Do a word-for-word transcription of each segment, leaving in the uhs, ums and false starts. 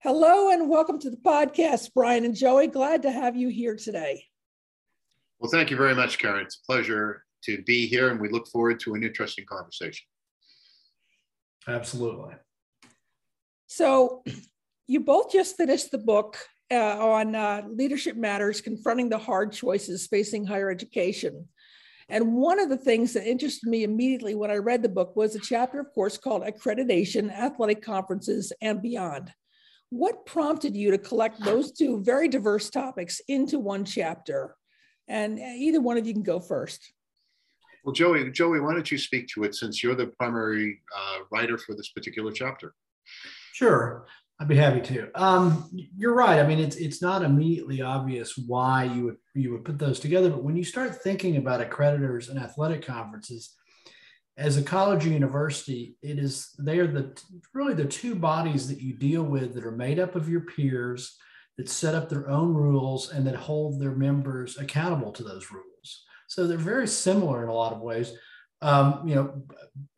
Hello and welcome to the podcast, Brian and Joey. Glad to have you here today. Well, thank you very much, Karen. It's a pleasure to be here, and we look forward to an interesting conversation. Absolutely. So you both just finished the book uh, on uh, Leadership Matters, Confronting the Hard Choices Facing Higher Education. And one of the things that interested me immediately when I read the book was a chapter, of course, called Accreditation, Athletic Conferences, and Beyond. What prompted you to collect those two very diverse topics into one chapter? And either one of you can go first. Well, Joey, Joey, why don't you speak to it since you're the primary uh, writer for this particular chapter? Sure, I'd be happy to. Um, you're right. I mean, it's it's not immediately obvious why you would you would put those together, but when you start thinking about accreditors and athletic conferences, as a college or university, it is they are the really the two bodies that you deal with that are made up of your peers, that set up their own rules and that hold their members accountable to those rules. So they're very similar in a lot of ways. Um, you know,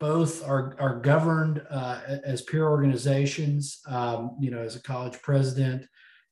both are are governed uh, as peer organizations. Um, you know, as a college president,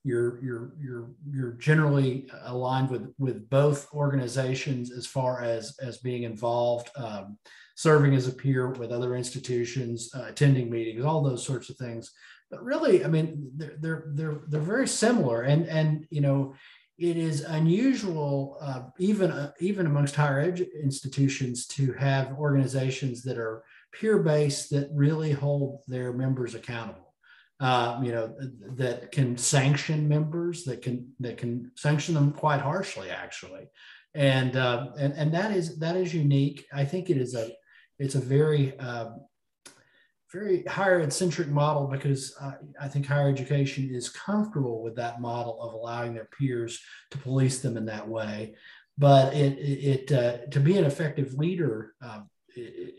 you're you're you're you're generally aligned with with both organizations as far as as being involved. Um, serving as a peer with other institutions, uh, attending meetings, all those sorts of things. But really, I mean, they're they're they're, they're very similar, and and you know, it is unusual uh, even uh, even amongst higher ed institutions to have organizations that are peer based that really hold their members accountable. Uh, you know, that can sanction members, that can that can sanction them quite harshly, actually, and uh, and and that is that is unique. I think it is a It's a very, uh, very higher ed-centric model because uh, I think higher education is comfortable with that model of allowing their peers to police them in that way. But it, it uh, to be an effective leader uh,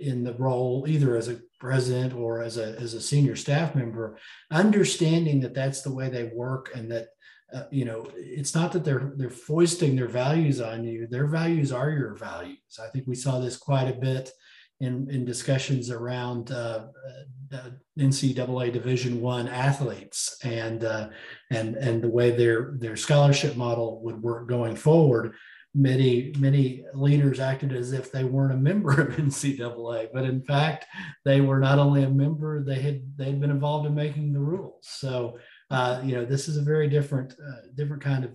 in the role, either as a president or as a as a senior staff member, understanding that that's the way they work and that uh, you know it's not that they're they're foisting their values on you. Their values are your values. I think we saw this quite a bit. In, in discussions around uh, uh, N C double A Division I athletes and uh, and and the way their their scholarship model would work going forward, many many leaders acted as if they weren't a member of N C double A, but in fact they were not only a member, they had they had been involved in making the rules. So uh, you know this is a very different uh, different kind of,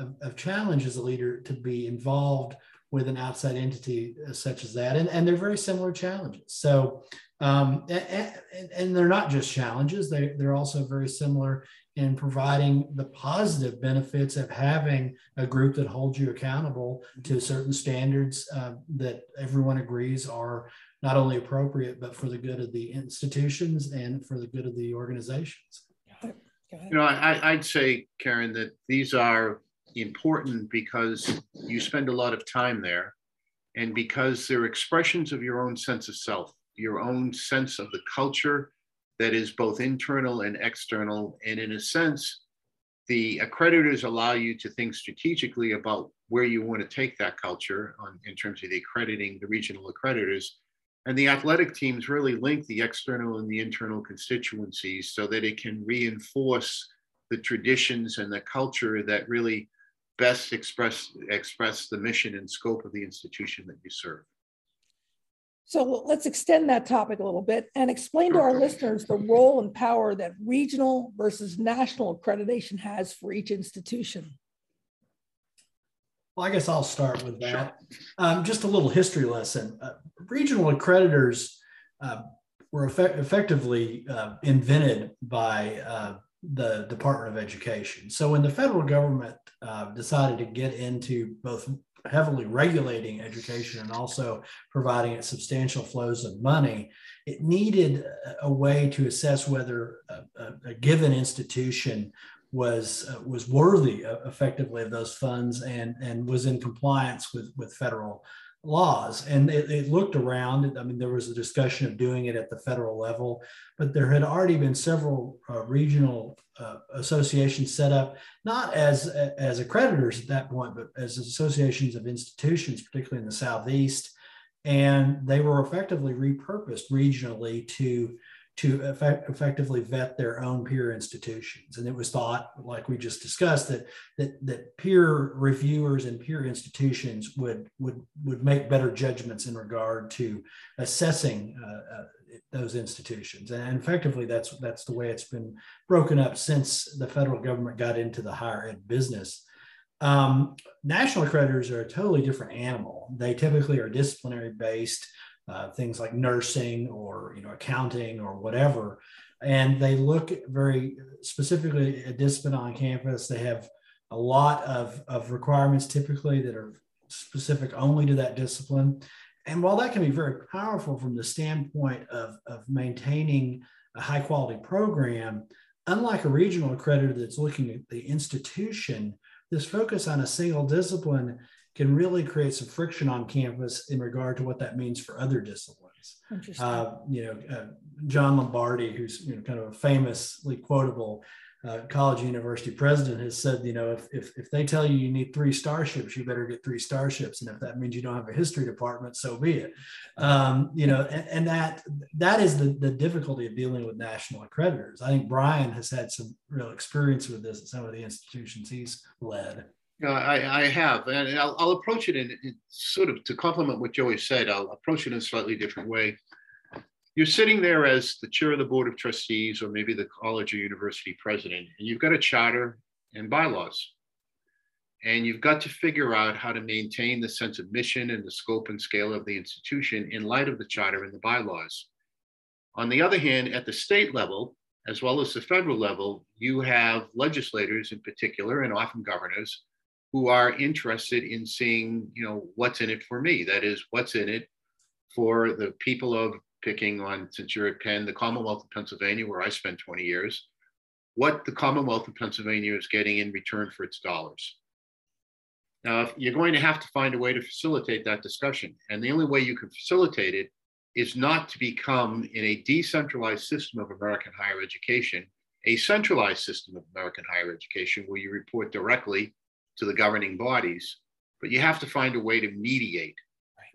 of of challenge as a leader to be involved with an outside entity such as that. And, and they're very similar challenges. So, um, and, and they're not just challenges, they, they're also very similar in providing the positive benefits of having a group that holds you accountable to certain standards uh, that everyone agrees are not only appropriate, but for the good of the institutions and for the good of the organizations. Go ahead. Go ahead. You know, I, I'd say, Karen, that these are important because you spend a lot of time there and because they're expressions of your own sense of self, your own sense of the culture that is both internal and external. And in a sense, the accreditors allow you to think strategically about where you want to take that culture on, in terms of the accrediting, the regional accreditors. And the athletic teams really link the external and the internal constituencies so that it can reinforce the traditions and the culture that really best express express the mission and scope of the institution that you serve. So let's extend that topic a little bit and explain to our listeners the role and power that regional versus national accreditation has for each institution. Well, I guess I'll start with that. Sure. Um, just a little history lesson. Uh, regional accreditors uh, were effect- effectively uh, invented by uh, the Department of Education. So when the federal government uh, decided to get into both heavily regulating education and also providing it substantial flows of money, it needed a way to assess whether a, a, a given institution was uh, was worthy uh, effectively of those funds and, and was in compliance with, with federal laws. And it, it looked around. I mean, there was a discussion of doing it at the federal level, but there had already been several uh, regional uh, associations set up, not as, as accreditors at that point, but as associations of institutions, particularly in the Southeast. And they were effectively repurposed regionally to, to effect, effectively vet their own peer institutions. And it was thought, like we just discussed, that, that, that peer reviewers and peer institutions would, would, would make better judgments in regard to assessing uh, uh, those institutions. And effectively, that's, that's the way it's been broken up since the federal government got into the higher ed business. Um, national accreditors are a totally different animal. They typically are disciplinary based, uh, things like nursing or you know accounting or whatever, and they look very specifically at discipline on campus. They have a lot of, of requirements typically that are specific only to that discipline. And while that can be very powerful from the standpoint of, of maintaining a high quality program, unlike a regional accreditor that's looking at the institution, this focus on a single discipline can really create some friction on campus in regard to what that means for other disciplines. Uh, you know, uh, John Lombardi, who's you know, kind of a famously quotable uh, college university president, has said, you know, if, if, if they tell you you need three starships, you better get three starships. And if that means you don't have a history department, so be it. Um, you know, and, and that that is the, the difficulty of dealing with national accreditors. I think Brian has had some real experience with this at some of the institutions he's led. Uh, I, I have, and I'll, I'll approach it in, in sort of to complement what Joey said, I'll approach it in a slightly different way. You're sitting there as the chair of the board of trustees, or maybe the college or university president, and you've got a charter and bylaws. And you've got to figure out how to maintain the sense of mission and the scope and scale of the institution in light of the charter and the bylaws. On the other hand, at the state level, as well as the federal level, you have legislators in particular, and often governors, who are interested in seeing, you know, what's in it for me. That is, what's in it for the people of, picking on, since you're at Penn, the Commonwealth of Pennsylvania, where I spent twenty years, what the Commonwealth of Pennsylvania is getting in return for its dollars. Now, you're going to have to find a way to facilitate that discussion. And the only way you can facilitate it is not to become, in a decentralized system of American higher education, a centralized system of American higher education, where you report directly to the governing bodies, but you have to find a way to mediate.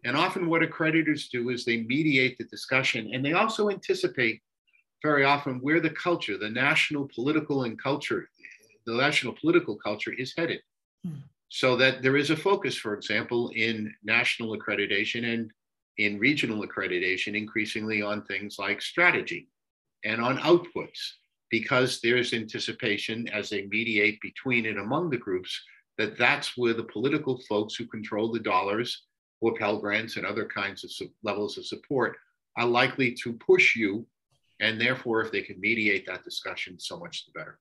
And often what accreditors do is they mediate the discussion, and they also anticipate very often where the culture, the national political and culture, the national political culture is headed. Hmm. So that there is a focus, for example, in national accreditation and in regional accreditation increasingly on things like strategy and on outputs, because there's anticipation as they mediate between and among the groups that that's where the political folks who control the dollars or Pell Grants and other kinds of levels of support are likely to push you. And therefore, if they can mediate that discussion, so much the better.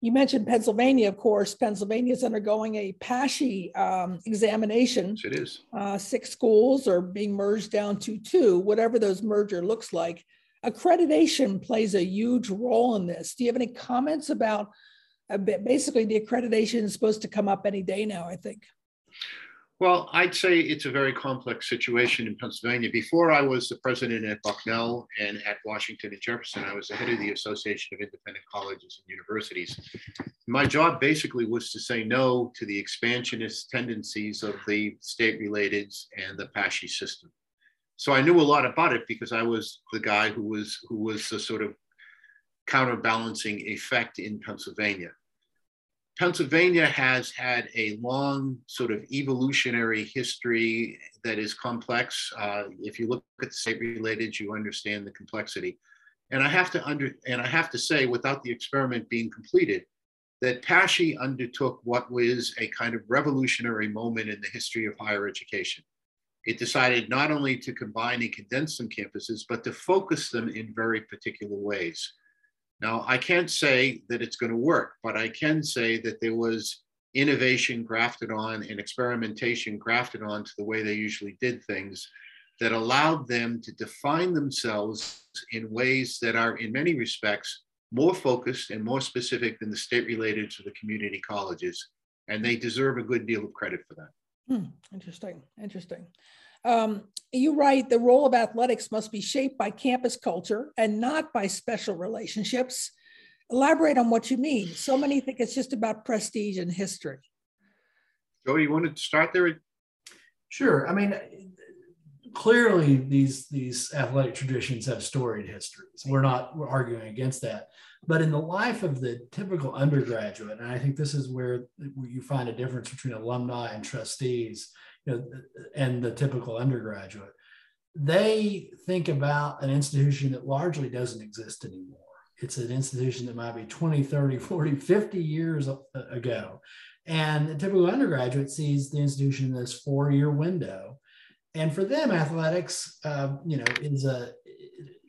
You mentioned Pennsylvania, of course. Pennsylvania is undergoing a PASHE um, examination. Yes, it is. Uh, six schools are being merged down to two, whatever those merger looks like. Accreditation plays a huge role in this. Do you have any comments about, uh, basically the accreditation is supposed to come up any day now, I think. Well, I'd say it's a very complex situation in Pennsylvania. Before I was the president at Bucknell and at Washington and Jefferson, I was the head of the Association of Independent Colleges and Universities. My job basically was to say no to the expansionist tendencies of the state relateds and the PASHE system. So I knew a lot about it because I was the guy who was, who was the sort of counterbalancing effect in Pennsylvania. Pennsylvania has had a long sort of evolutionary history that is complex. Uh, if you look at the state related, you understand the complexity. And I have to under and I have to say, without the experiment being completed, that PASHE undertook what was a kind of revolutionary moment in the history of higher education. It decided not only to combine and condense some campuses, but to focus them in very particular ways. Now, I can't say that it's going to work, but I can say that there was innovation grafted on and experimentation grafted on to the way they usually did things that allowed them to define themselves in ways that are, in many respects, more focused and more specific than the state-related to the community colleges. And they deserve a good deal of credit for that. Hmm. Interesting. Interesting. Um, you write, the role of athletics must be shaped by campus culture and not by special relationships. Elaborate on what you mean. So many think it's just about prestige and history. Joey, you wanted to start there? Sure. I mean, clearly these, these athletic traditions have storied histories. We're not we're arguing against that. But in the life of the typical undergraduate, and I think this is where you find a difference between alumni and trustees, you know, and the typical undergraduate, they think about an institution that largely doesn't exist anymore. It's an institution that might be twenty, thirty, forty, fifty years ago. And the typical undergraduate sees the institution in this four-year window. And for them, athletics, uh, you know, is a,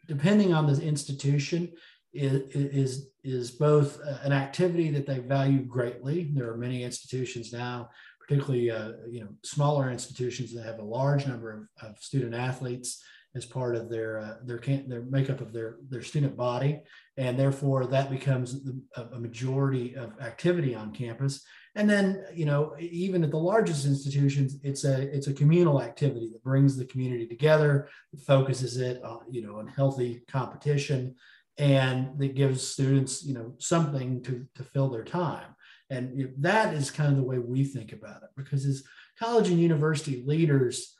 depending on the institution, is, is, is both an activity that they value greatly. There are many institutions now, particularly, uh, you know, smaller institutions that have a large number of, of student athletes as part of their uh, their can their makeup of their their student body, and therefore that becomes the, a majority of activity on campus. And then, you know, even at the largest institutions, it's a it's a communal activity that brings the community together, focuses it on, you know, on healthy competition, and that gives students, you know, something to to fill their time. And that is kind of the way we think about it, because as college and university leaders,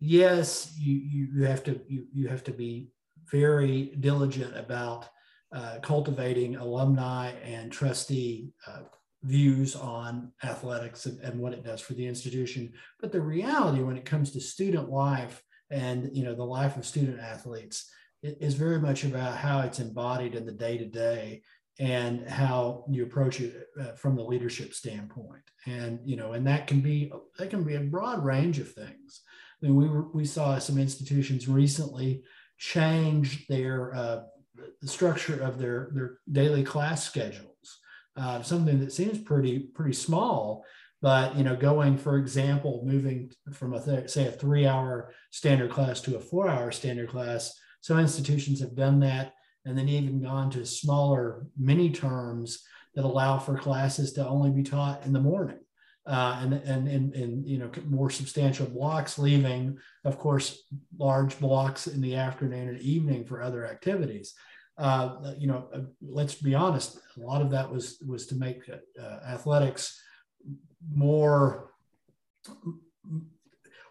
yes, you you have to you you have to be very diligent about uh, cultivating alumni and trustee uh, views on athletics and, and what it does for the institution. But the reality, when it comes to student life and, you know, the life of student athletes, it is very much about how it's embodied in the day to day and how you approach it uh, from the leadership standpoint. And, you know, and that can be that can be a broad range of things. I mean, we, were, we saw some institutions recently change their uh, the structure of their, their daily class schedules, uh, something that seems pretty pretty small, but, you know, going, for example, moving from, a say, a three-hour standard class to a four-hour standard class. Some institutions have done that, and then even gone to smaller mini-terms that allow for classes to only be taught in the morning. Uh, and, and, and, and, you know, more substantial blocks, leaving, of course, large blocks in the afternoon and evening for other activities. Uh, you know, uh, let's be honest, a lot of that was, was to make uh, athletics more,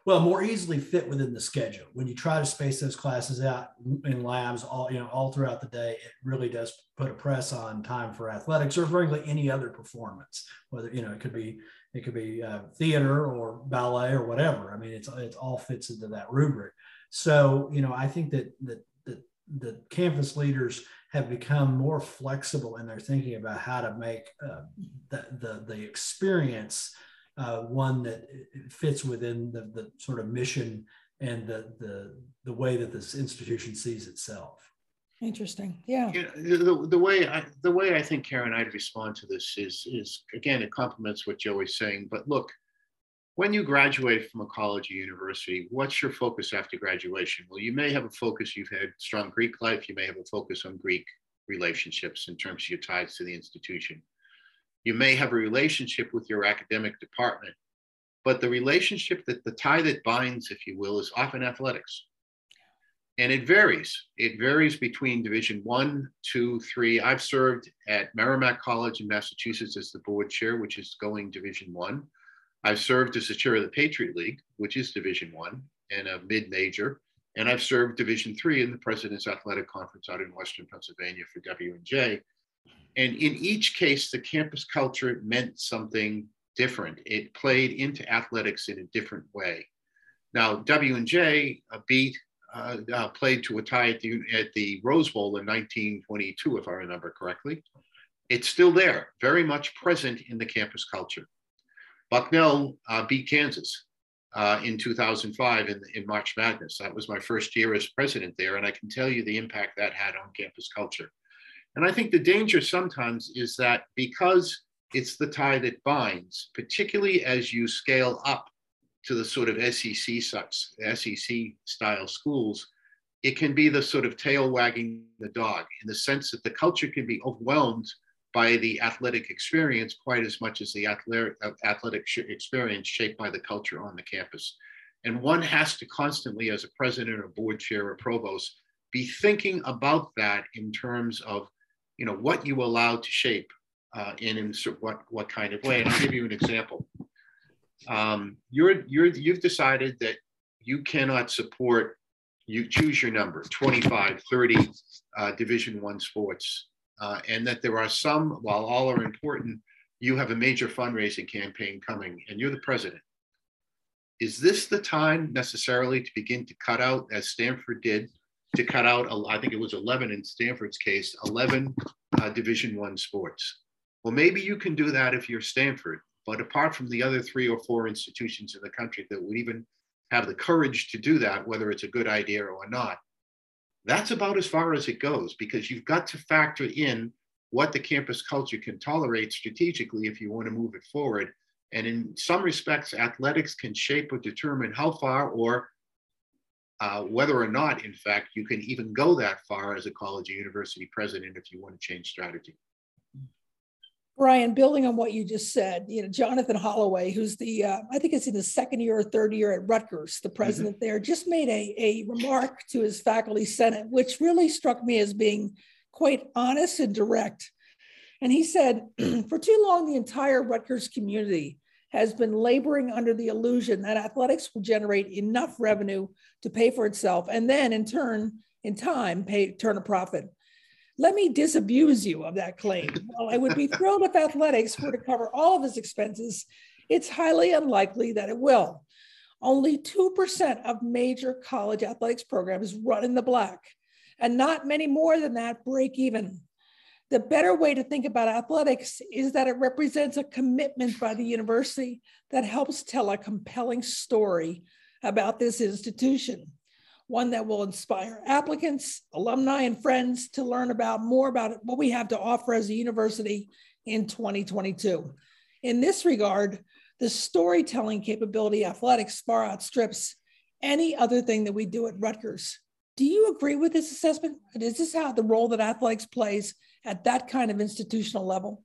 well, more easily fit within the schedule. When you try to space those classes out in labs all, you know, all throughout the day, it really does put a press on time for athletics or, frankly, any other performance, whether, you know, it could be, It could be uh, theater or ballet or whatever. I mean, it's it all fits into that rubric. So, you know, I think that that that the campus leaders have become more flexible in their thinking about how to make uh, the, the the experience uh, one that fits within the the sort of mission and the the the way that this institution sees itself. Interesting. Yeah. You know, the, the way I, the way I think Karen and I'd respond to this is, is again, it complements what Joey's saying. But look, when you graduate from a college or university, what's your focus after graduation? Well, you may have a focus. You've had strong Greek life. You may have a focus on Greek relationships in terms of your ties to the institution. You may have a relationship with your academic department, but the relationship that the tie that binds, if you will, is often athletics. And it varies. It varies between division one, two, three. I've served at Merrimack College in Massachusetts as the board chair, which is going division one. I've served as the chair of the Patriot League, which is division one and a mid-major. And I've served division three in the President's Athletic Conference out in Western Pennsylvania for W and J. And in each case, the campus culture meant something different. It played into athletics in a different way. Now, W and J, a beat, Uh, uh, played to a tie at the, at the Rose Bowl in nineteen twenty-two, if I remember correctly. It's still there, very much present in the campus culture. Bucknell uh, beat Kansas uh, in two thousand five in, in March Madness. That was my first year as president there, and I can tell you the impact that had on campus culture. And I think the danger sometimes is that because it's the tie that binds, particularly as you scale up to the sort of S E C S E C style schools, it can be the sort of tail wagging the dog in the sense that the culture can be overwhelmed by the athletic experience quite as much as the athletic experience shaped by the culture on the campus. And one has to constantly, as a president or board chair or provost, be thinking about that in terms of you know, what you allow to shape uh, and in what, what kind of way. And I'll give you an example. Um, you're, you're, you've decided that you cannot support, you choose your number, twenty-five, thirty uh, Division I sports, uh, and that there are some, while all are important, you have a major fundraising campaign coming and you're the president. Is this the time necessarily to begin to cut out, as Stanford did, to cut out, I think it was eleven in Stanford's case, eleven uh, Division I sports? Well, maybe you can do that if you're Stanford, but apart from the other three or four institutions in the country that would even have the courage to do that, whether it's a good idea or not, that's about as far as it goes, because you've got to factor in what the campus culture can tolerate strategically if you want to move it forward. And in some respects, athletics can shape or determine how far or uh, whether or not, in fact, you can even go that far as a college or university president if you want to change strategy. Brian, building on what you just said, you know, Jonathan Holloway, who's the, uh, I think it's in his second year or third year at Rutgers, the president mm-hmm. there, just made a, a remark to his faculty senate, which really struck me as being quite honest and direct. And he said, for too long, the entire Rutgers community has been laboring under the illusion that athletics will generate enough revenue to pay for itself, and then in turn, in time, pay, turn a profit. Let me disabuse you of that claim. While I would be thrilled if athletics were to cover all of its expenses, it's highly unlikely that it will. Only two percent of major college athletics programs run in the black, and not many more than that break even. The better way to think about athletics is that it represents a commitment by the university that helps tell a compelling story about this institution, one that will inspire applicants, alumni, and friends to learn about more about what we have to offer as a university in twenty twenty-two. In this regard, the storytelling capability of athletics far outstrips any other thing that we do at Rutgers. Do you agree with this assessment? Is this how the role that athletics plays at that kind of institutional level?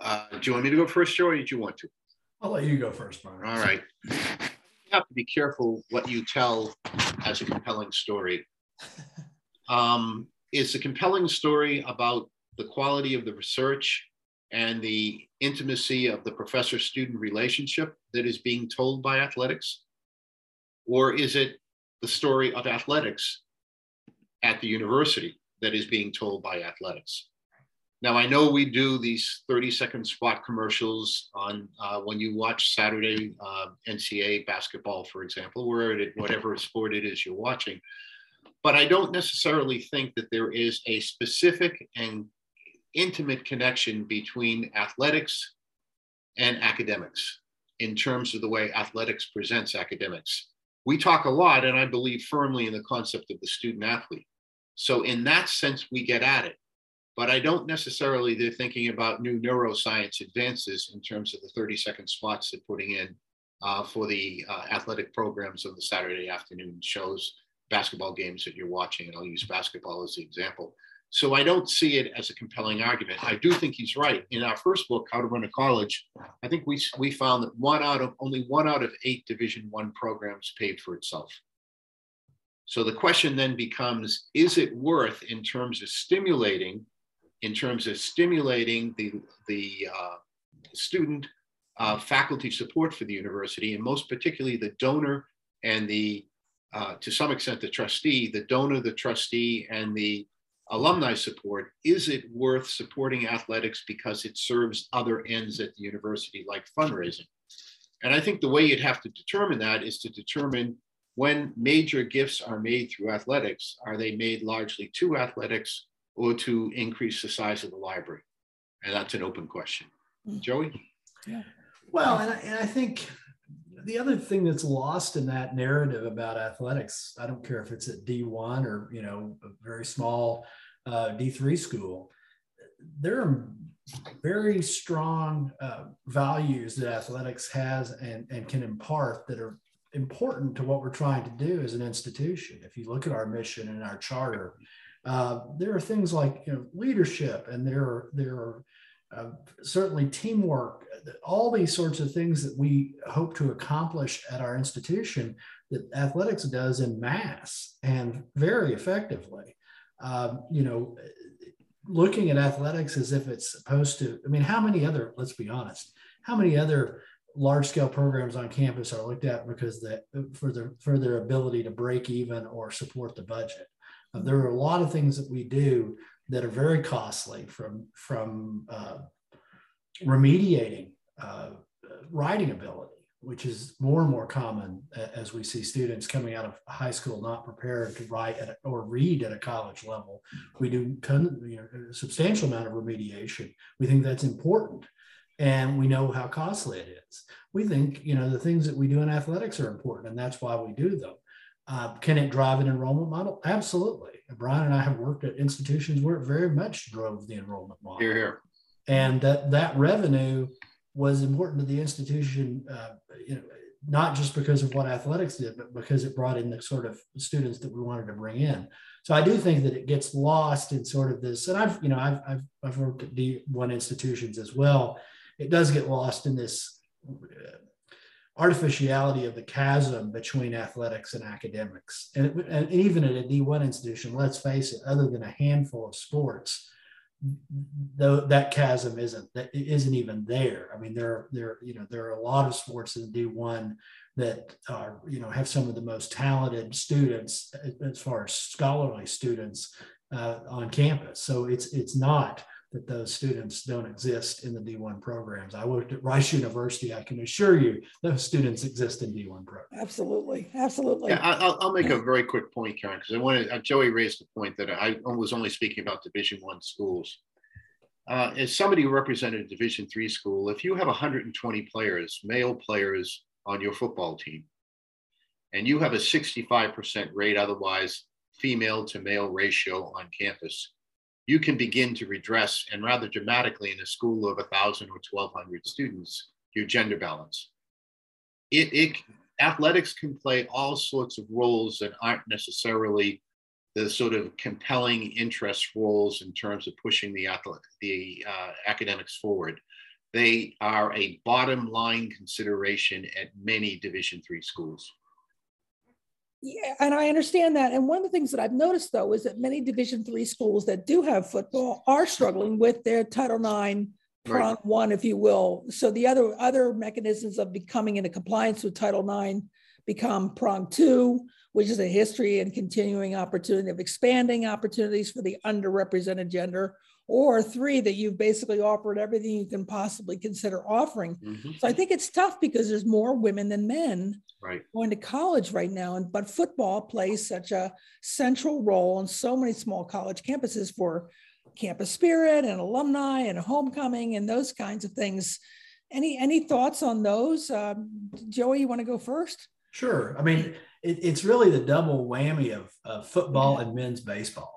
Uh, do you want me to go first, Joe, or did you want to? I'll let you go first, Brian. All right. You have to be careful what you tell as a compelling story. Um, it's a compelling story about the quality of the research and the intimacy of the professor-student relationship that is being told by athletics, or is it the story of athletics at the university that is being told by athletics? Now, I know we do these thirty second spot commercials on uh, when you watch Saturday uh, N C A A basketball, for example, where it, whatever sport it is you're watching, but I don't necessarily think that there is a specific and intimate connection between athletics and academics in terms of the way athletics presents academics. We talk a lot, and I believe firmly in the concept of the student athlete. So in that sense, we get at it, but I don't necessarily, they're thinking about new neuroscience advances in terms of the thirty second spots they're putting in uh, for the uh, athletic programs of the Saturday afternoon shows, basketball games that you're watching, and I'll use basketball as the example. So I don't see it as a compelling argument. I do think he's right. In our first book, How to Run a College, I think we, we found that one out of, only one out of eight Division I programs paid for itself. So the question then becomes, is it worth in terms of stimulating, in terms of stimulating the, the uh, student uh, faculty support for the university, and most particularly the donor and the, uh, to some extent, the trustee, the donor, the trustee, and the alumni support, is it worth supporting athletics because it serves other ends at the university like fundraising? And I think the way you'd have to determine that is to determine, when major gifts are made through athletics, are they made largely to athletics or to increase the size of the library? And that's an open question. Joey? Yeah. Well, and I, and I think the other thing that's lost in that narrative about athletics, I don't care if it's at D one or, you know, a very small uh, D three school, there are very strong uh, values that athletics has and, and can impart that are important to what we're trying to do as an institution. If you look at our mission and our charter, uh, there are things like, you know, leadership, and there are, there are uh, certainly teamwork, all these sorts of things that we hope to accomplish at our institution that athletics does in mass and very effectively. um, you know, looking at athletics as if it's supposed to, I mean, how many other, let's be honest, how many other large scale programs on campus are looked at because that for their, for their ability to break even or support the budget. Uh, there are a lot of things that we do that are very costly, from, from uh, remediating uh, writing ability, which is more and more common as we see students coming out of high school not prepared to write at a, or read at a college level. We do ton, you know, a substantial amount of remediation. We think that's important, and we know how costly it is. We think, you know, the things that we do in athletics are important, and that's why we do them. Uh, can it drive an enrollment model? Absolutely. Brian and I have worked at institutions where it very much drove the enrollment model. Here, here. And that, that revenue was important to the institution, uh, you know, not just because of what athletics did, but because it brought in the sort of students that we wanted to bring in. So I do think that it gets lost in sort of this, and I've, you know, I've, I've, I've worked at D one institutions as well. It does get lost in this artificiality of the chasm between athletics and academics. And, it, and even at a D one institution, let's face it, other than a handful of sports, though that chasm isn't that isn't even there. I mean, there there you know there are a lot of sports in D one that are, you know, have some of the most talented students as far as scholarly students uh, on campus. So it's it's not that those students don't exist in the D one programs. I worked at Rice University. I can assure you those students exist in D one programs. Absolutely, absolutely. Yeah, I'll, I'll make a very quick point, Karen, because I wanted, Joey raised the point that I was only speaking about Division One schools. Uh, as somebody who represented a Division Three school, if you have one hundred twenty players, male players on your football team, and you have a sixty-five percent rate, otherwise female to male ratio on campus, you can begin to redress, and rather dramatically, in a school of one thousand or twelve hundred students, your gender balance. It, it, athletics can play all sorts of roles that aren't necessarily the sort of compelling interest roles in terms of pushing the, the uh, academics forward. They are a bottom line consideration at many Division three schools. Yeah, and I understand that. And one of the things that I've noticed, though, is that many Division three schools that do have football are struggling with their Title nine, prong one, if you will. So the other other mechanisms of becoming into compliance with Title nine become prong two, which is a history and continuing opportunity of expanding opportunities for the underrepresented gender, or three, that you've basically offered everything you can possibly consider offering. Mm-hmm. So I think it's tough because there's more women than men right. going to college right now. And but football plays such a central role on so many small college campuses for campus spirit and alumni and homecoming and those kinds of things. Any, any thoughts on those? Um, Joey, you want to go first? Sure. I mean, it, it's really the double whammy of, of football yeah. and men's baseball.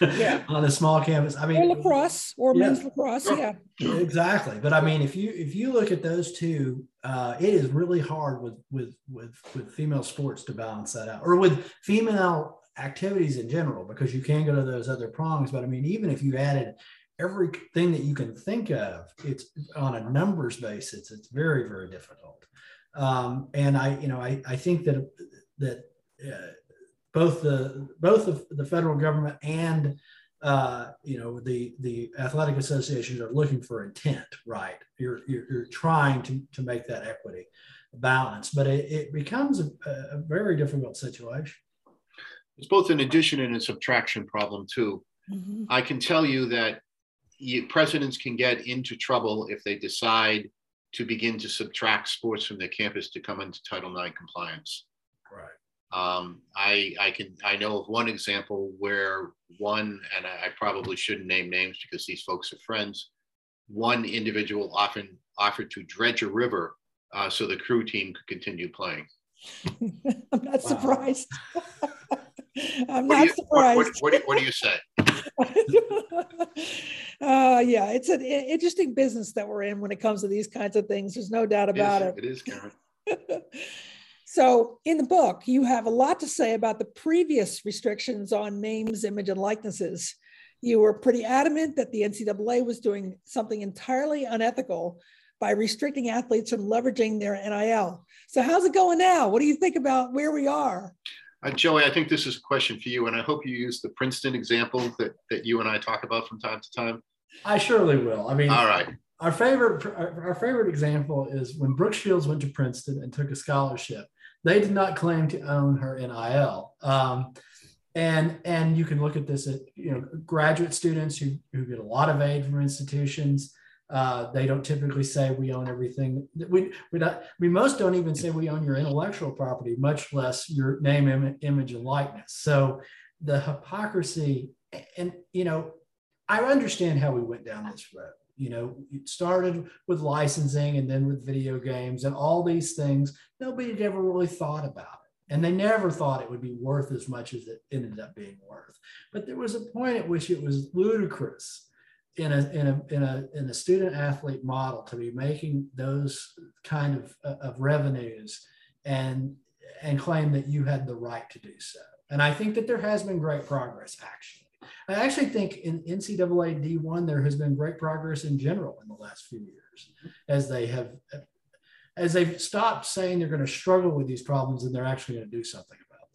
Yeah, on a small campus. I mean, or lacrosse or yeah. men's lacrosse. Yeah, exactly. But I mean, if you if you look at those two, uh, it is really hard with with with with female sports to balance that out, or with female activities in general, because you can go to those other prongs. But I mean, even if you added everything that you can think of, it's on a numbers basis. It's very very difficult. Um, and I, you know, I I think that that. Uh, Both the both the, the federal government and uh, you know the the athletic associations are looking for intent, right? You're you're, you're trying to, to make that equity balance, but it, it becomes a, a very difficult situation. It's both an addition and a subtraction problem too. Mm-hmm. I can tell you that you, presidents can get into trouble if they decide to begin to subtract sports from their campus to come into Title nine compliance. Right. Um, I, I can, I know of one example where one, and I, I probably shouldn't name names because these folks are friends, one individual often offered to dredge a river uh, so the crew team could continue playing. I'm not surprised. I'm not surprised. What do you say? uh, yeah, it's an interesting business that we're in when it comes to these kinds of things. There's no doubt about it. It is, Karen. So in the book, you have a lot to say about the previous restrictions on names, image, and likenesses. You were pretty adamant that the N C double A was doing something entirely unethical by restricting athletes from leveraging their N I L. So how's it going now? What do you think about where we are? Uh, Joey, I think this is a question for you, and I hope you use the Princeton example that, that you and I talk about from time to time. I surely will. I mean, all right. Our favorite, our favorite example is when Brooke Shields went to Princeton and took a scholarship. They did not claim to own her N I L. Um, and, and you can look at this at, you know, graduate students who, who get a lot of aid from institutions. Uh, they don't typically say we own everything. We, we, not, we most don't even say we own your intellectual property, much less your name, im- image, and likeness. So the hypocrisy, and, you know, I understand how we went down this road. You know, it started with licensing and then with video games and all these things. Nobody had ever really thought about it. And they never thought it would be worth as much as it ended up being worth. But there was a point at which it was ludicrous in a in a in a in a student athlete model to be making those kind of of revenues and and claim that you had the right to do so. And I think that there has been great progress, actually. I actually think in N C double A D one there has been great progress in general in the last few years, as they have as they've stopped saying they're going to struggle with these problems and they're actually going to do something about them.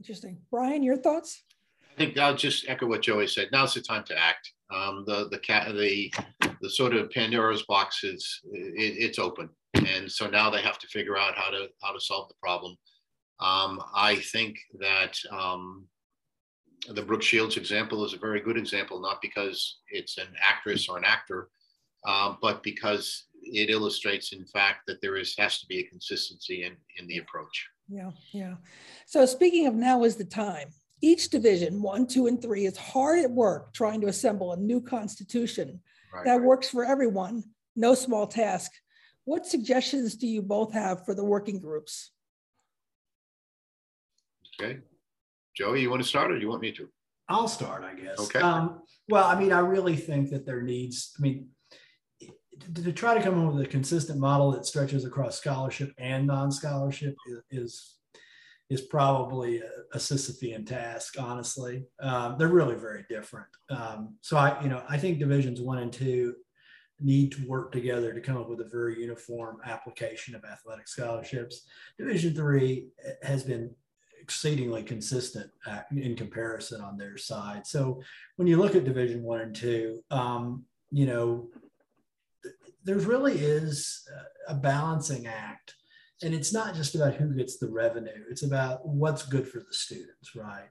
Interesting. Brian, your thoughts? I think I'll just echo what Joey said. Now's the time to act. Um, the the cat the the sort of Pandora's box is it, it's open, and so now they have to figure out how to how to solve the problem. Um, I think that um, the Brooke Shields example is a very good example, not because it's an actress or an actor, uh, but because it illustrates, in fact, that there is has to be a consistency in in the approach. Yeah, yeah. So speaking of now is the time. Each division, one, two, and three, is hard at work trying to assemble a new constitution right, that right. works for everyone, no small task. What suggestions do you both have for the working groups? Okay. Joey, you want to start or do you want me to? I'll start, I guess. Okay. Um, well, I mean, I really think that there needs, I mean, to, to try to come up with a consistent model that stretches across scholarship and non-scholarship is, is is probably a, a Sisyphean task, honestly. Um, they're really very different. Um, so I, you know, I think divisions one and two need to work together to come up with a very uniform application of athletic scholarships. Division three has been exceedingly consistent in comparison on their side. So when you look at division one and two, um, you know, th- there really is a balancing act. And it's not just about who gets the revenue. It's about what's good for the students, right?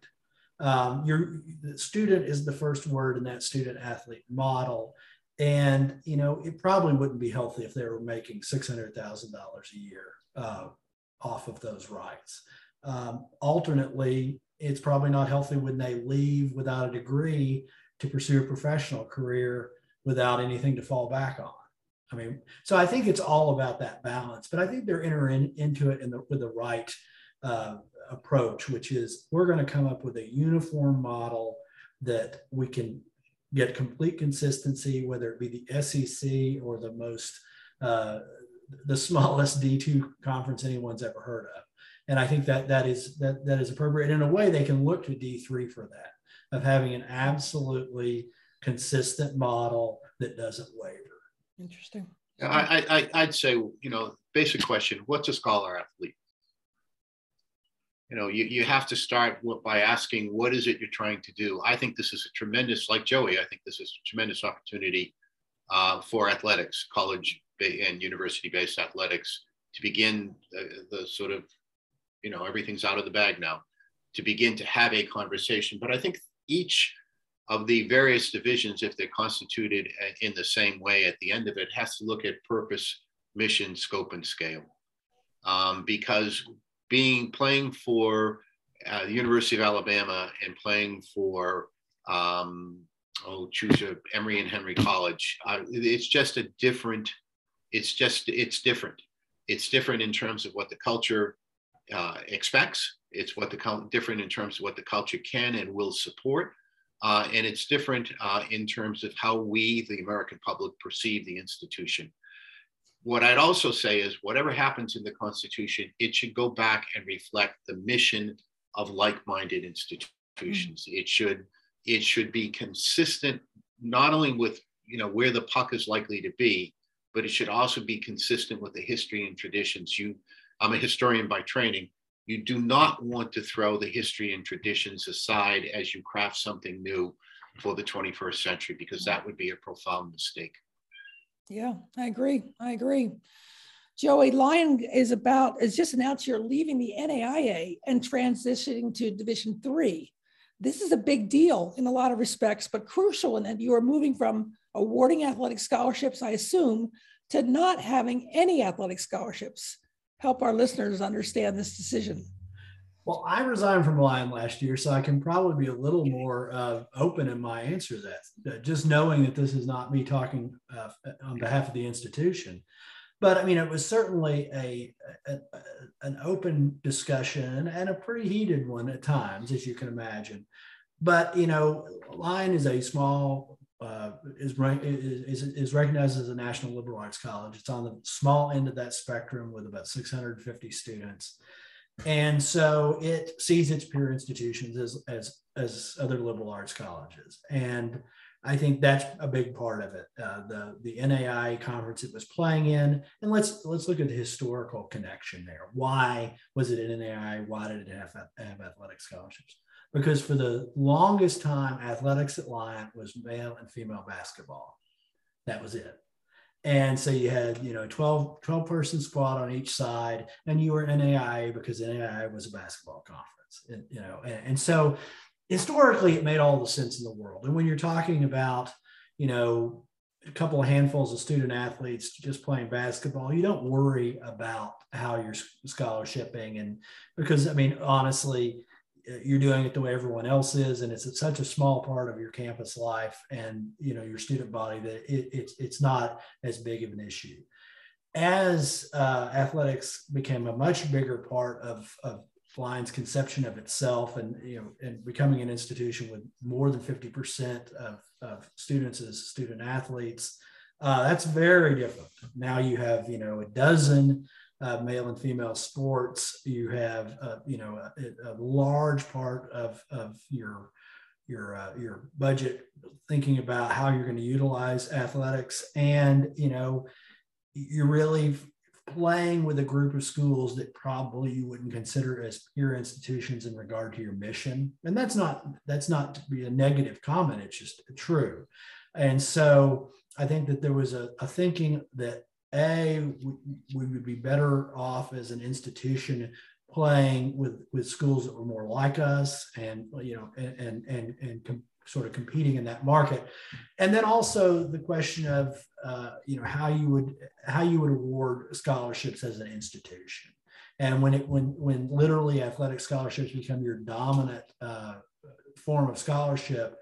Um, your the student is the first word in that student athlete model. And, you know, it probably wouldn't be healthy if they were making six hundred thousand dollars a year uh, off of those rights. Um, alternately, it's probably not healthy when they leave without a degree to pursue a professional career without anything to fall back on. I mean, so I think it's all about that balance, but I think they're entering into it in the, with the right uh, approach, which is we're going to come up with a uniform model that we can get complete consistency, whether it be the S E C or the most, uh, the smallest D two conference anyone's ever heard of. And I think that that is, that, that is appropriate. And in a way, they can look to D three for that, of having an absolutely consistent model that doesn't waver. Interesting. I, I, I'd say, you know, basic question, what's a scholar athlete? You know, you, you have to start by asking, what is it you're trying to do? I think this is a tremendous, like Joey, I think this is a tremendous opportunity uh, for athletics, college and university-based athletics, to begin the, the sort of, you know, everything's out of the bag now, to begin to have a conversation. But I think each of the various divisions, if they're constituted in the same way at the end of it, has to look at purpose, mission, scope, and scale. Um, because being playing for uh, the University of Alabama and playing for, um, oh, choose a Emory and Henry College, uh, it's just a different, it's just, it's different. It's different in terms of what the culture uh, expects. It's what the different in terms of what the culture can and will support. Uh, and it's different uh, in terms of how we, the American public, perceive the institution. What I'd also say is whatever happens in the Constitution, it should go back and reflect the mission of like-minded institutions. Mm-hmm. It should, it should be consistent, not only with, you know, where the puck is likely to be, but it should also be consistent with the history and traditions. You, I'm a historian by training. You do not want to throw the history and traditions aside as you craft something new for the twenty-first century, because that would be a profound mistake. Yeah, I agree. I agree. Joey, Lyon is about, is just announced you're leaving the N A I A and transitioning to Division three. This is a big deal in a lot of respects, but crucial in that you are moving from awarding athletic scholarships, I assume, to not having any athletic scholarships. Help our listeners understand this decision. Well, I resigned from Lyon last year, so I can probably be a little more uh, open in my answer to that, uh, just knowing that this is not me talking uh, on behalf of the institution. But I mean, it was certainly a, a, a an open discussion and a pretty heated one at times, as you can imagine. But, you know, Lyon is a small, uh, is, is, is recognized as a national liberal arts college. It's on the small end of that spectrum with about six hundred fifty students. And so it sees its peer institutions as, as, as other liberal arts colleges. And I think that's a big part of it. Uh, the the N A I A conference it was playing in, and let's let's look at the historical connection there. Why was it an N A I A? Why did it have, have athletic scholarships? Because for the longest time, athletics at Lyon was male and female basketball. That was it. And so you had, you know, twelve, twelve person squad on each side, and you were an N A I A because N A I A was a basketball conference, and, you know, and, and so. Historically, it made all the sense in the world. And when you're talking about, you know, a couple of handfuls of student athletes just playing basketball, you don't worry about how you're scholarshiping. And because, I mean, honestly, you're doing it the way everyone else is. And it's such a small part of your campus life and, you know, your student body that it, it's, it's not as big of an issue. As uh, athletics became a much bigger part of, of Lyon's conception of itself, and you know, and becoming an institution with more than fifty percent of, of students as student athletes, uh, that's very different. Now you have, you know, a dozen uh, male and female sports. You have, uh, you know, a, a large part of of your your uh, your budget thinking about how you're going to utilize athletics, and you know, you're really playing with a group of schools that probably you wouldn't consider as peer institutions in regard to your mission. And that's not, that's not to be a negative comment. It's just true. And so I think that there was a, a thinking that a, we, we would be better off as an institution playing with, with schools that were more like us and, you know, and, and, and, and com- sort of competing in that market. And then also the question of, uh, you know, how you would, how you would award scholarships as an institution. And when it, when, when literally athletic scholarships become your dominant uh, form of scholarship,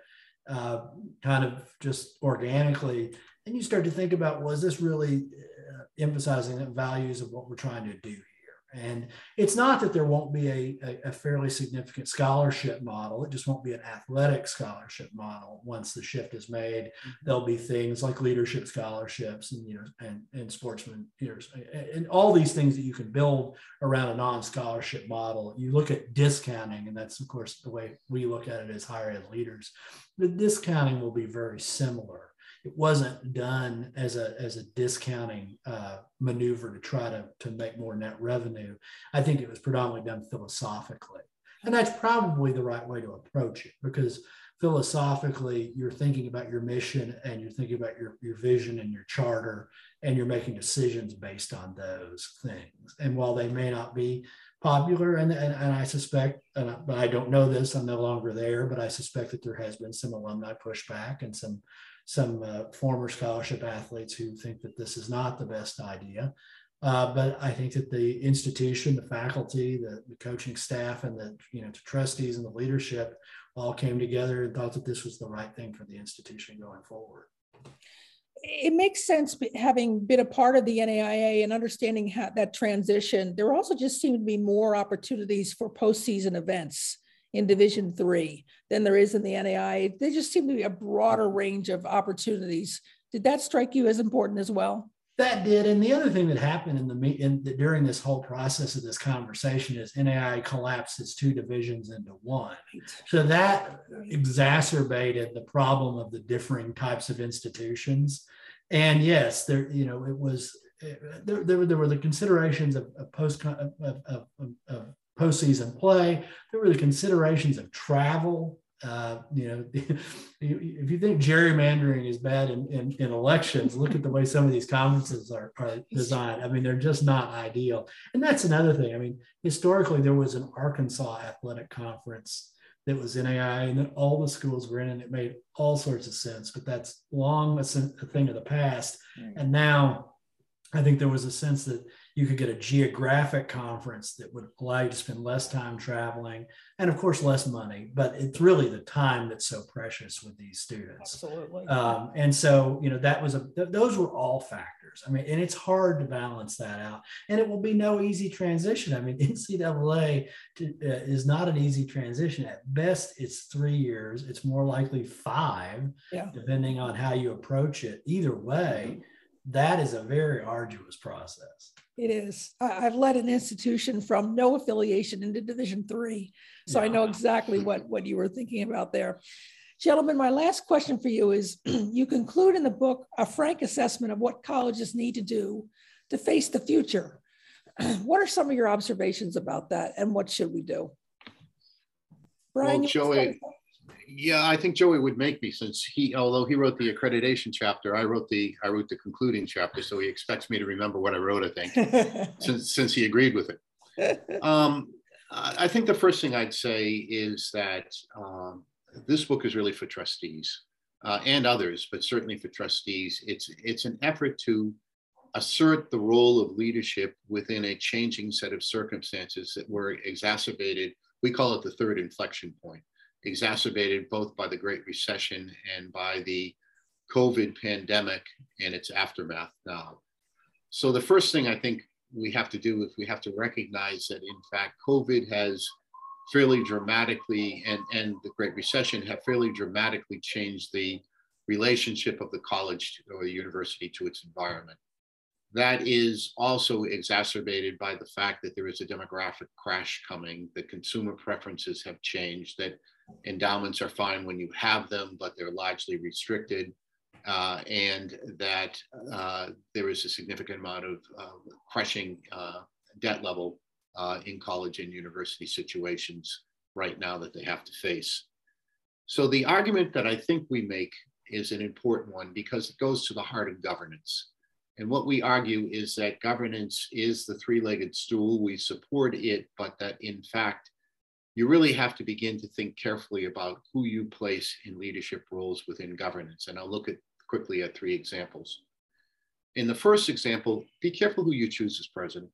uh, kind of just organically, and you start to think about, well, is this really uh, emphasizing the values of what we're trying to do here? And it's not that there won't be a, a, a fairly significant scholarship model. It just won't be an athletic scholarship model. Once the shift is made, there'll be things like leadership scholarships and, you know, and, and sportsmen, you know, and, and all these things that you can build around a non-scholarship model. You look at discounting, and that's, of course, the way we look at it as higher ed leaders. The discounting will be very similar. It wasn't done as a, as a discounting uh, maneuver to try to, to make more net revenue. I think it was predominantly done philosophically. And that's probably the right way to approach it, because philosophically, you're thinking about your mission and you're thinking about your, your vision and your charter, and you're making decisions based on those things. And while they may not be popular, and, and, and I suspect, and I, but I don't know this, I'm no longer there, but I suspect that there has been some alumni pushback and some some uh, former scholarship athletes who think that this is not the best idea. Uh, but I think that the institution, the faculty, the, the coaching staff, and the, you know, the trustees and the leadership all came together and thought that this was the right thing for the institution going forward. It makes sense, having been a part of the N A I A and understanding how that transition. There also just seemed to be more opportunities for postseason events in Division three than there is in the N A I A. There just seem to be a broader range of opportunities. Did that strike you as important as well? That did. And the other thing that happened in the, in the during this whole process of this conversation is N A I A collapsed its two divisions into one. So that exacerbated the problem of the differing types of institutions. And yes, there, you know, it was, there, there, were, there were the considerations of, of post of, of, of, of postseason play. There were the considerations of travel. Uh, you know, if you think gerrymandering is bad in, in, in elections, look at the way some of these conferences are, are designed. I mean, they're just not ideal. And that's another thing. I mean, historically, there was an Arkansas athletic conference that was N A I A, and then all the schools were in, and it made all sorts of sense. But that's long a, a thing of the past. And now I think there was a sense that you could get a geographic conference that would allow you to spend less time traveling and, of course, less money. But it's really the time that's so precious with these students. Absolutely. Um, and so, you know, that was a, th- those were all factors. I mean, and it's hard to balance that out. And it will be no easy transition. I mean, N C double A to, uh, is not an easy transition. At best, it's three years. It's more likely five, yeah. depending on how you approach it. Either way, mm-hmm. that is a very arduous process. It is. I've led an institution from no affiliation into Division three, so yeah. I know exactly what, what you were thinking about there. Gentlemen, my last question for you is, you conclude in the book a frank assessment of what colleges need to do to face the future. What are some of your observations about that, and what should we do? Brian, well, Joey, yeah, I think Joey would make me, since he, although he wrote the accreditation chapter, I wrote the I wrote the concluding chapter, so he expects me to remember what I wrote, I think, since since he agreed with it. Um, I think the first thing I'd say is that um, this book is really for trustees uh, and others, but certainly for trustees. It's it's an effort to assert the role of leadership within a changing set of circumstances that were exacerbated. We call it the third inflection point. Exacerbated both by the Great Recession and by the COVID pandemic and its aftermath now. So the first thing I think we have to do is we have to recognize that, in fact, COVID has fairly dramatically, and, and the Great Recession have fairly dramatically changed the relationship of the college or the university to its environment. That is also exacerbated by the fact that there is a demographic crash coming, that consumer preferences have changed, that endowments are fine when you have them, but they're largely restricted, uh, and that uh, there is a significant amount of uh, crushing uh, debt level uh, in college and university situations right now that they have to face. So the argument that I think we make is an important one because it goes to the heart of governance. And what we argue is that governance is the three-legged stool. We support it, but that in fact, you really have to begin to think carefully about who you place in leadership roles within governance. And I'll look at quickly at three examples. In the first example, be careful who you choose as president.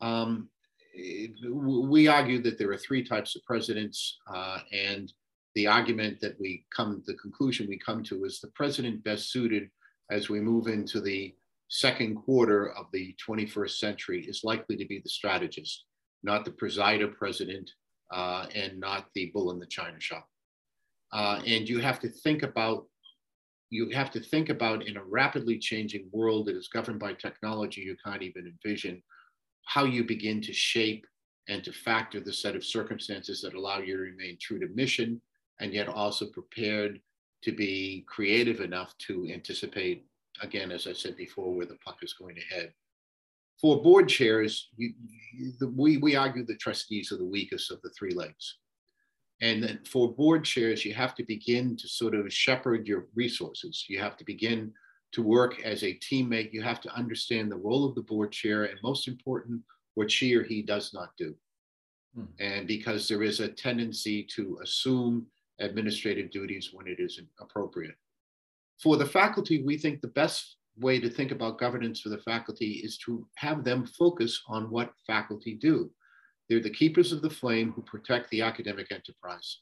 Um, we argue that there are three types of presidents, uh, and the argument that we come, the conclusion we come to is the president best suited as we move into the second quarter of the twenty-first century is likely to be the strategist, not the presider president, uh, and not the bull in the china shop. Uh, and you have to think about, you have to think about in a rapidly changing world that is governed by technology you can't even envision, how you begin to shape and to factor the set of circumstances that allow you to remain true to mission and yet also prepared to be creative enough to anticipate, again, as I said before, where the puck is going to head. For board chairs, you, you, the, we, we argue the trustees are the weakest of the three legs. And then for board chairs, you have to begin to sort of shepherd your resources. You have to begin to work as a teammate. You have to understand the role of the board chair, and most important, what she or he does not do. Mm. And because there is a tendency to assume administrative duties when it isn't appropriate. For the faculty, we think the best way to think about governance for the faculty is to have them focus on what faculty do. They're the keepers of the flame who protect the academic enterprise.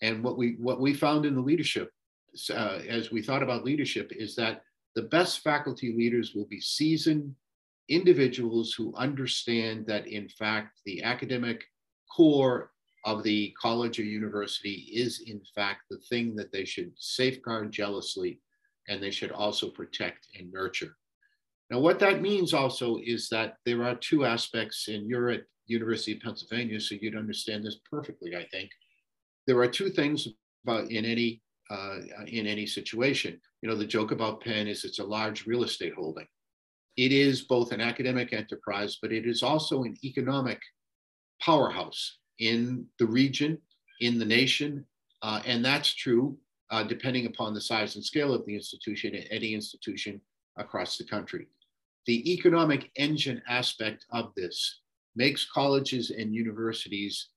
And what we, what we found in the leadership, uh, as we thought about leadership, is that the best faculty leaders will be seasoned individuals who understand that, in fact, the academic core of the college or university is in fact the thing that they should safeguard jealously, and they should also protect and nurture. Now, what that means also is that there are two aspects, and you're at University of Pennsylvania, so you'd understand this perfectly, I think. There are two things about in any, uh, in any situation. You know, the joke about Penn is it's a large real estate holding. It is both an academic enterprise, but it is also an economic powerhouse in the region, in the nation, uh, and that's true uh, depending upon the size and scale of the institution at any institution across the country. The economic engine aspect of this makes colleges and universities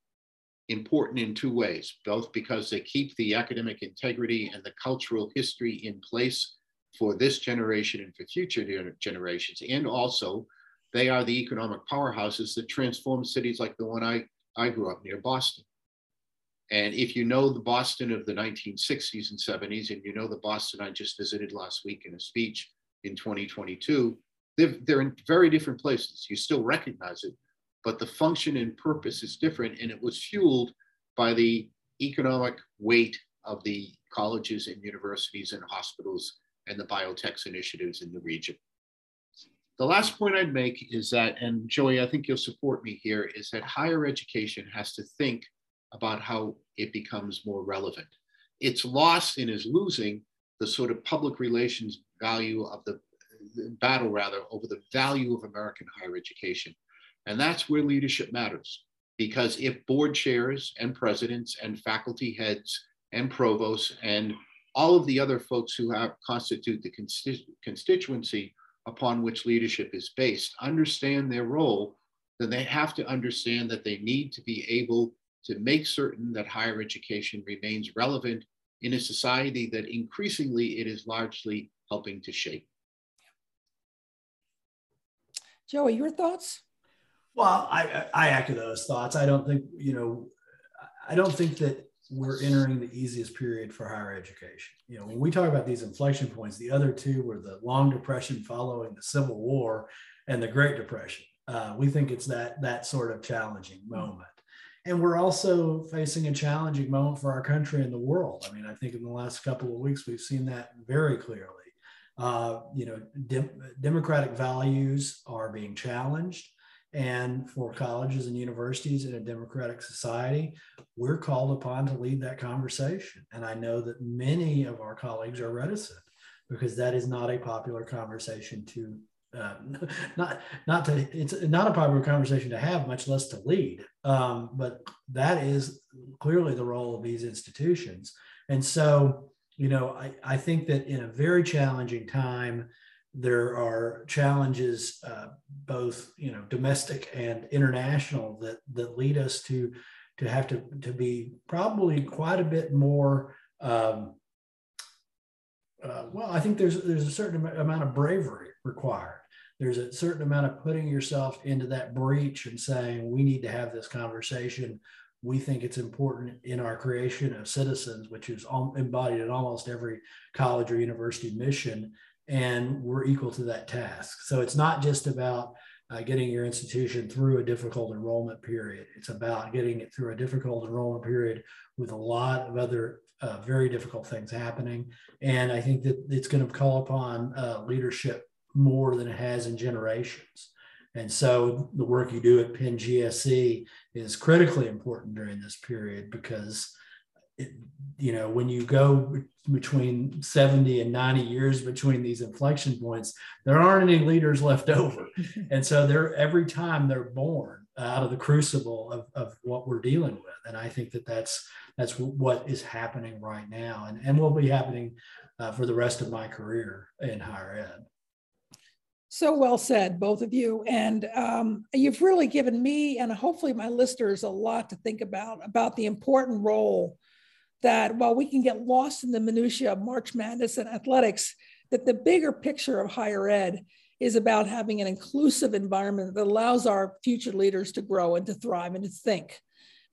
important in two ways, both because they keep the academic integrity and the cultural history in place for this generation and for future generations, and also they are the economic powerhouses that transform cities like the one I, I grew up near, Boston. And if you know the Boston of the nineteen sixties and seventies, and you know the Boston I just visited last week in a speech in twenty twenty-two, they're, they're in very different places. You still recognize it, but the function and purpose is different, and it was fueled by the economic weight of the colleges and universities and hospitals and the biotech initiatives in the region. The last point I'd make is that, and Joey, I think you'll support me here, is that higher education has to think about how it becomes more relevant. It's lost and is losing the sort of public relations value of the, the battle rather over the value of American higher education. And that's where leadership matters, because if board chairs and presidents and faculty heads and provosts and all of the other folks who have, constitute the constitu- constituency upon which leadership is based understand their role, then they have to understand that they need to be able to make certain that higher education remains relevant in a society that increasingly it is largely helping to shape. Joey, your thoughts? Well, I, I echo those thoughts. I don't think, you know, I don't think that we're entering the easiest period for higher education. You know, when we talk about these inflection points, the other two were the Long Depression following the Civil War and the Great Depression. Uh, we think it's that, that sort of challenging moment. And we're also facing a challenging moment for our country and the world. I mean, I think in the last couple of weeks, we've seen that very clearly. Uh, you know, de- democratic values are being challenged. And for colleges and universities in a democratic society, we're called upon to lead that conversation. And I know that many of our colleagues are reticent because that is not a popular conversation to, uh, not, not to, it's not a popular conversation to have, much less to lead. Um, but that is clearly the role of these institutions. And so, you know, I, I think that in a very challenging time, there are challenges, uh, both you know, domestic and international, that that lead us to to have to to be probably quite a bit more. Um, uh, well, I think there's there's a certain amount of bravery required. There's a certain amount of putting yourself into that breach and saying, we need to have this conversation. We think it's important in our creation of citizens, which is embodied in almost every college or university mission. And we're equal to that task. So it's not just about uh, getting your institution through a difficult enrollment period. It's about getting it through a difficult enrollment period with a lot of other uh, very difficult things happening. And I think that it's going to call upon uh, leadership more than it has in generations. And so the work you do at Penn G S E is critically important during this period because It, you know, when you go between seventy and ninety years between these inflection points, there aren't any leaders left over. And so they're every time they're born out of the crucible of, of what we're dealing with. And I think that that's, that's what is happening right now and, and will be happening uh, for the rest of my career in higher ed. So well said, both of you. And um, you've really given me and hopefully my listeners a lot to think about, about the important role that while we can get lost in the minutia of March Madness and athletics, that the bigger picture of higher ed is about having an inclusive environment that allows our future leaders to grow and to thrive and to think.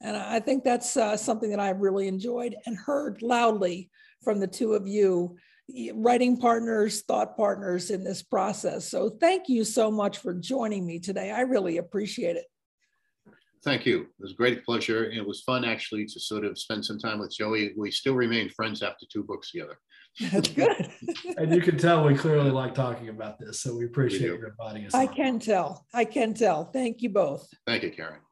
And I think that's uh, something that I've really enjoyed and heard loudly from the two of you, writing partners, thought partners in this process. So thank you so much for joining me today. I really appreciate it. Thank you. It was a great pleasure. It was fun, actually, to sort of spend some time with Joey. We still remain friends after two books together. That's good. And you can tell we clearly like talking about this, so we appreciate we your inviting us. I on. can tell. I can tell. Thank you both. Thank you, Karen.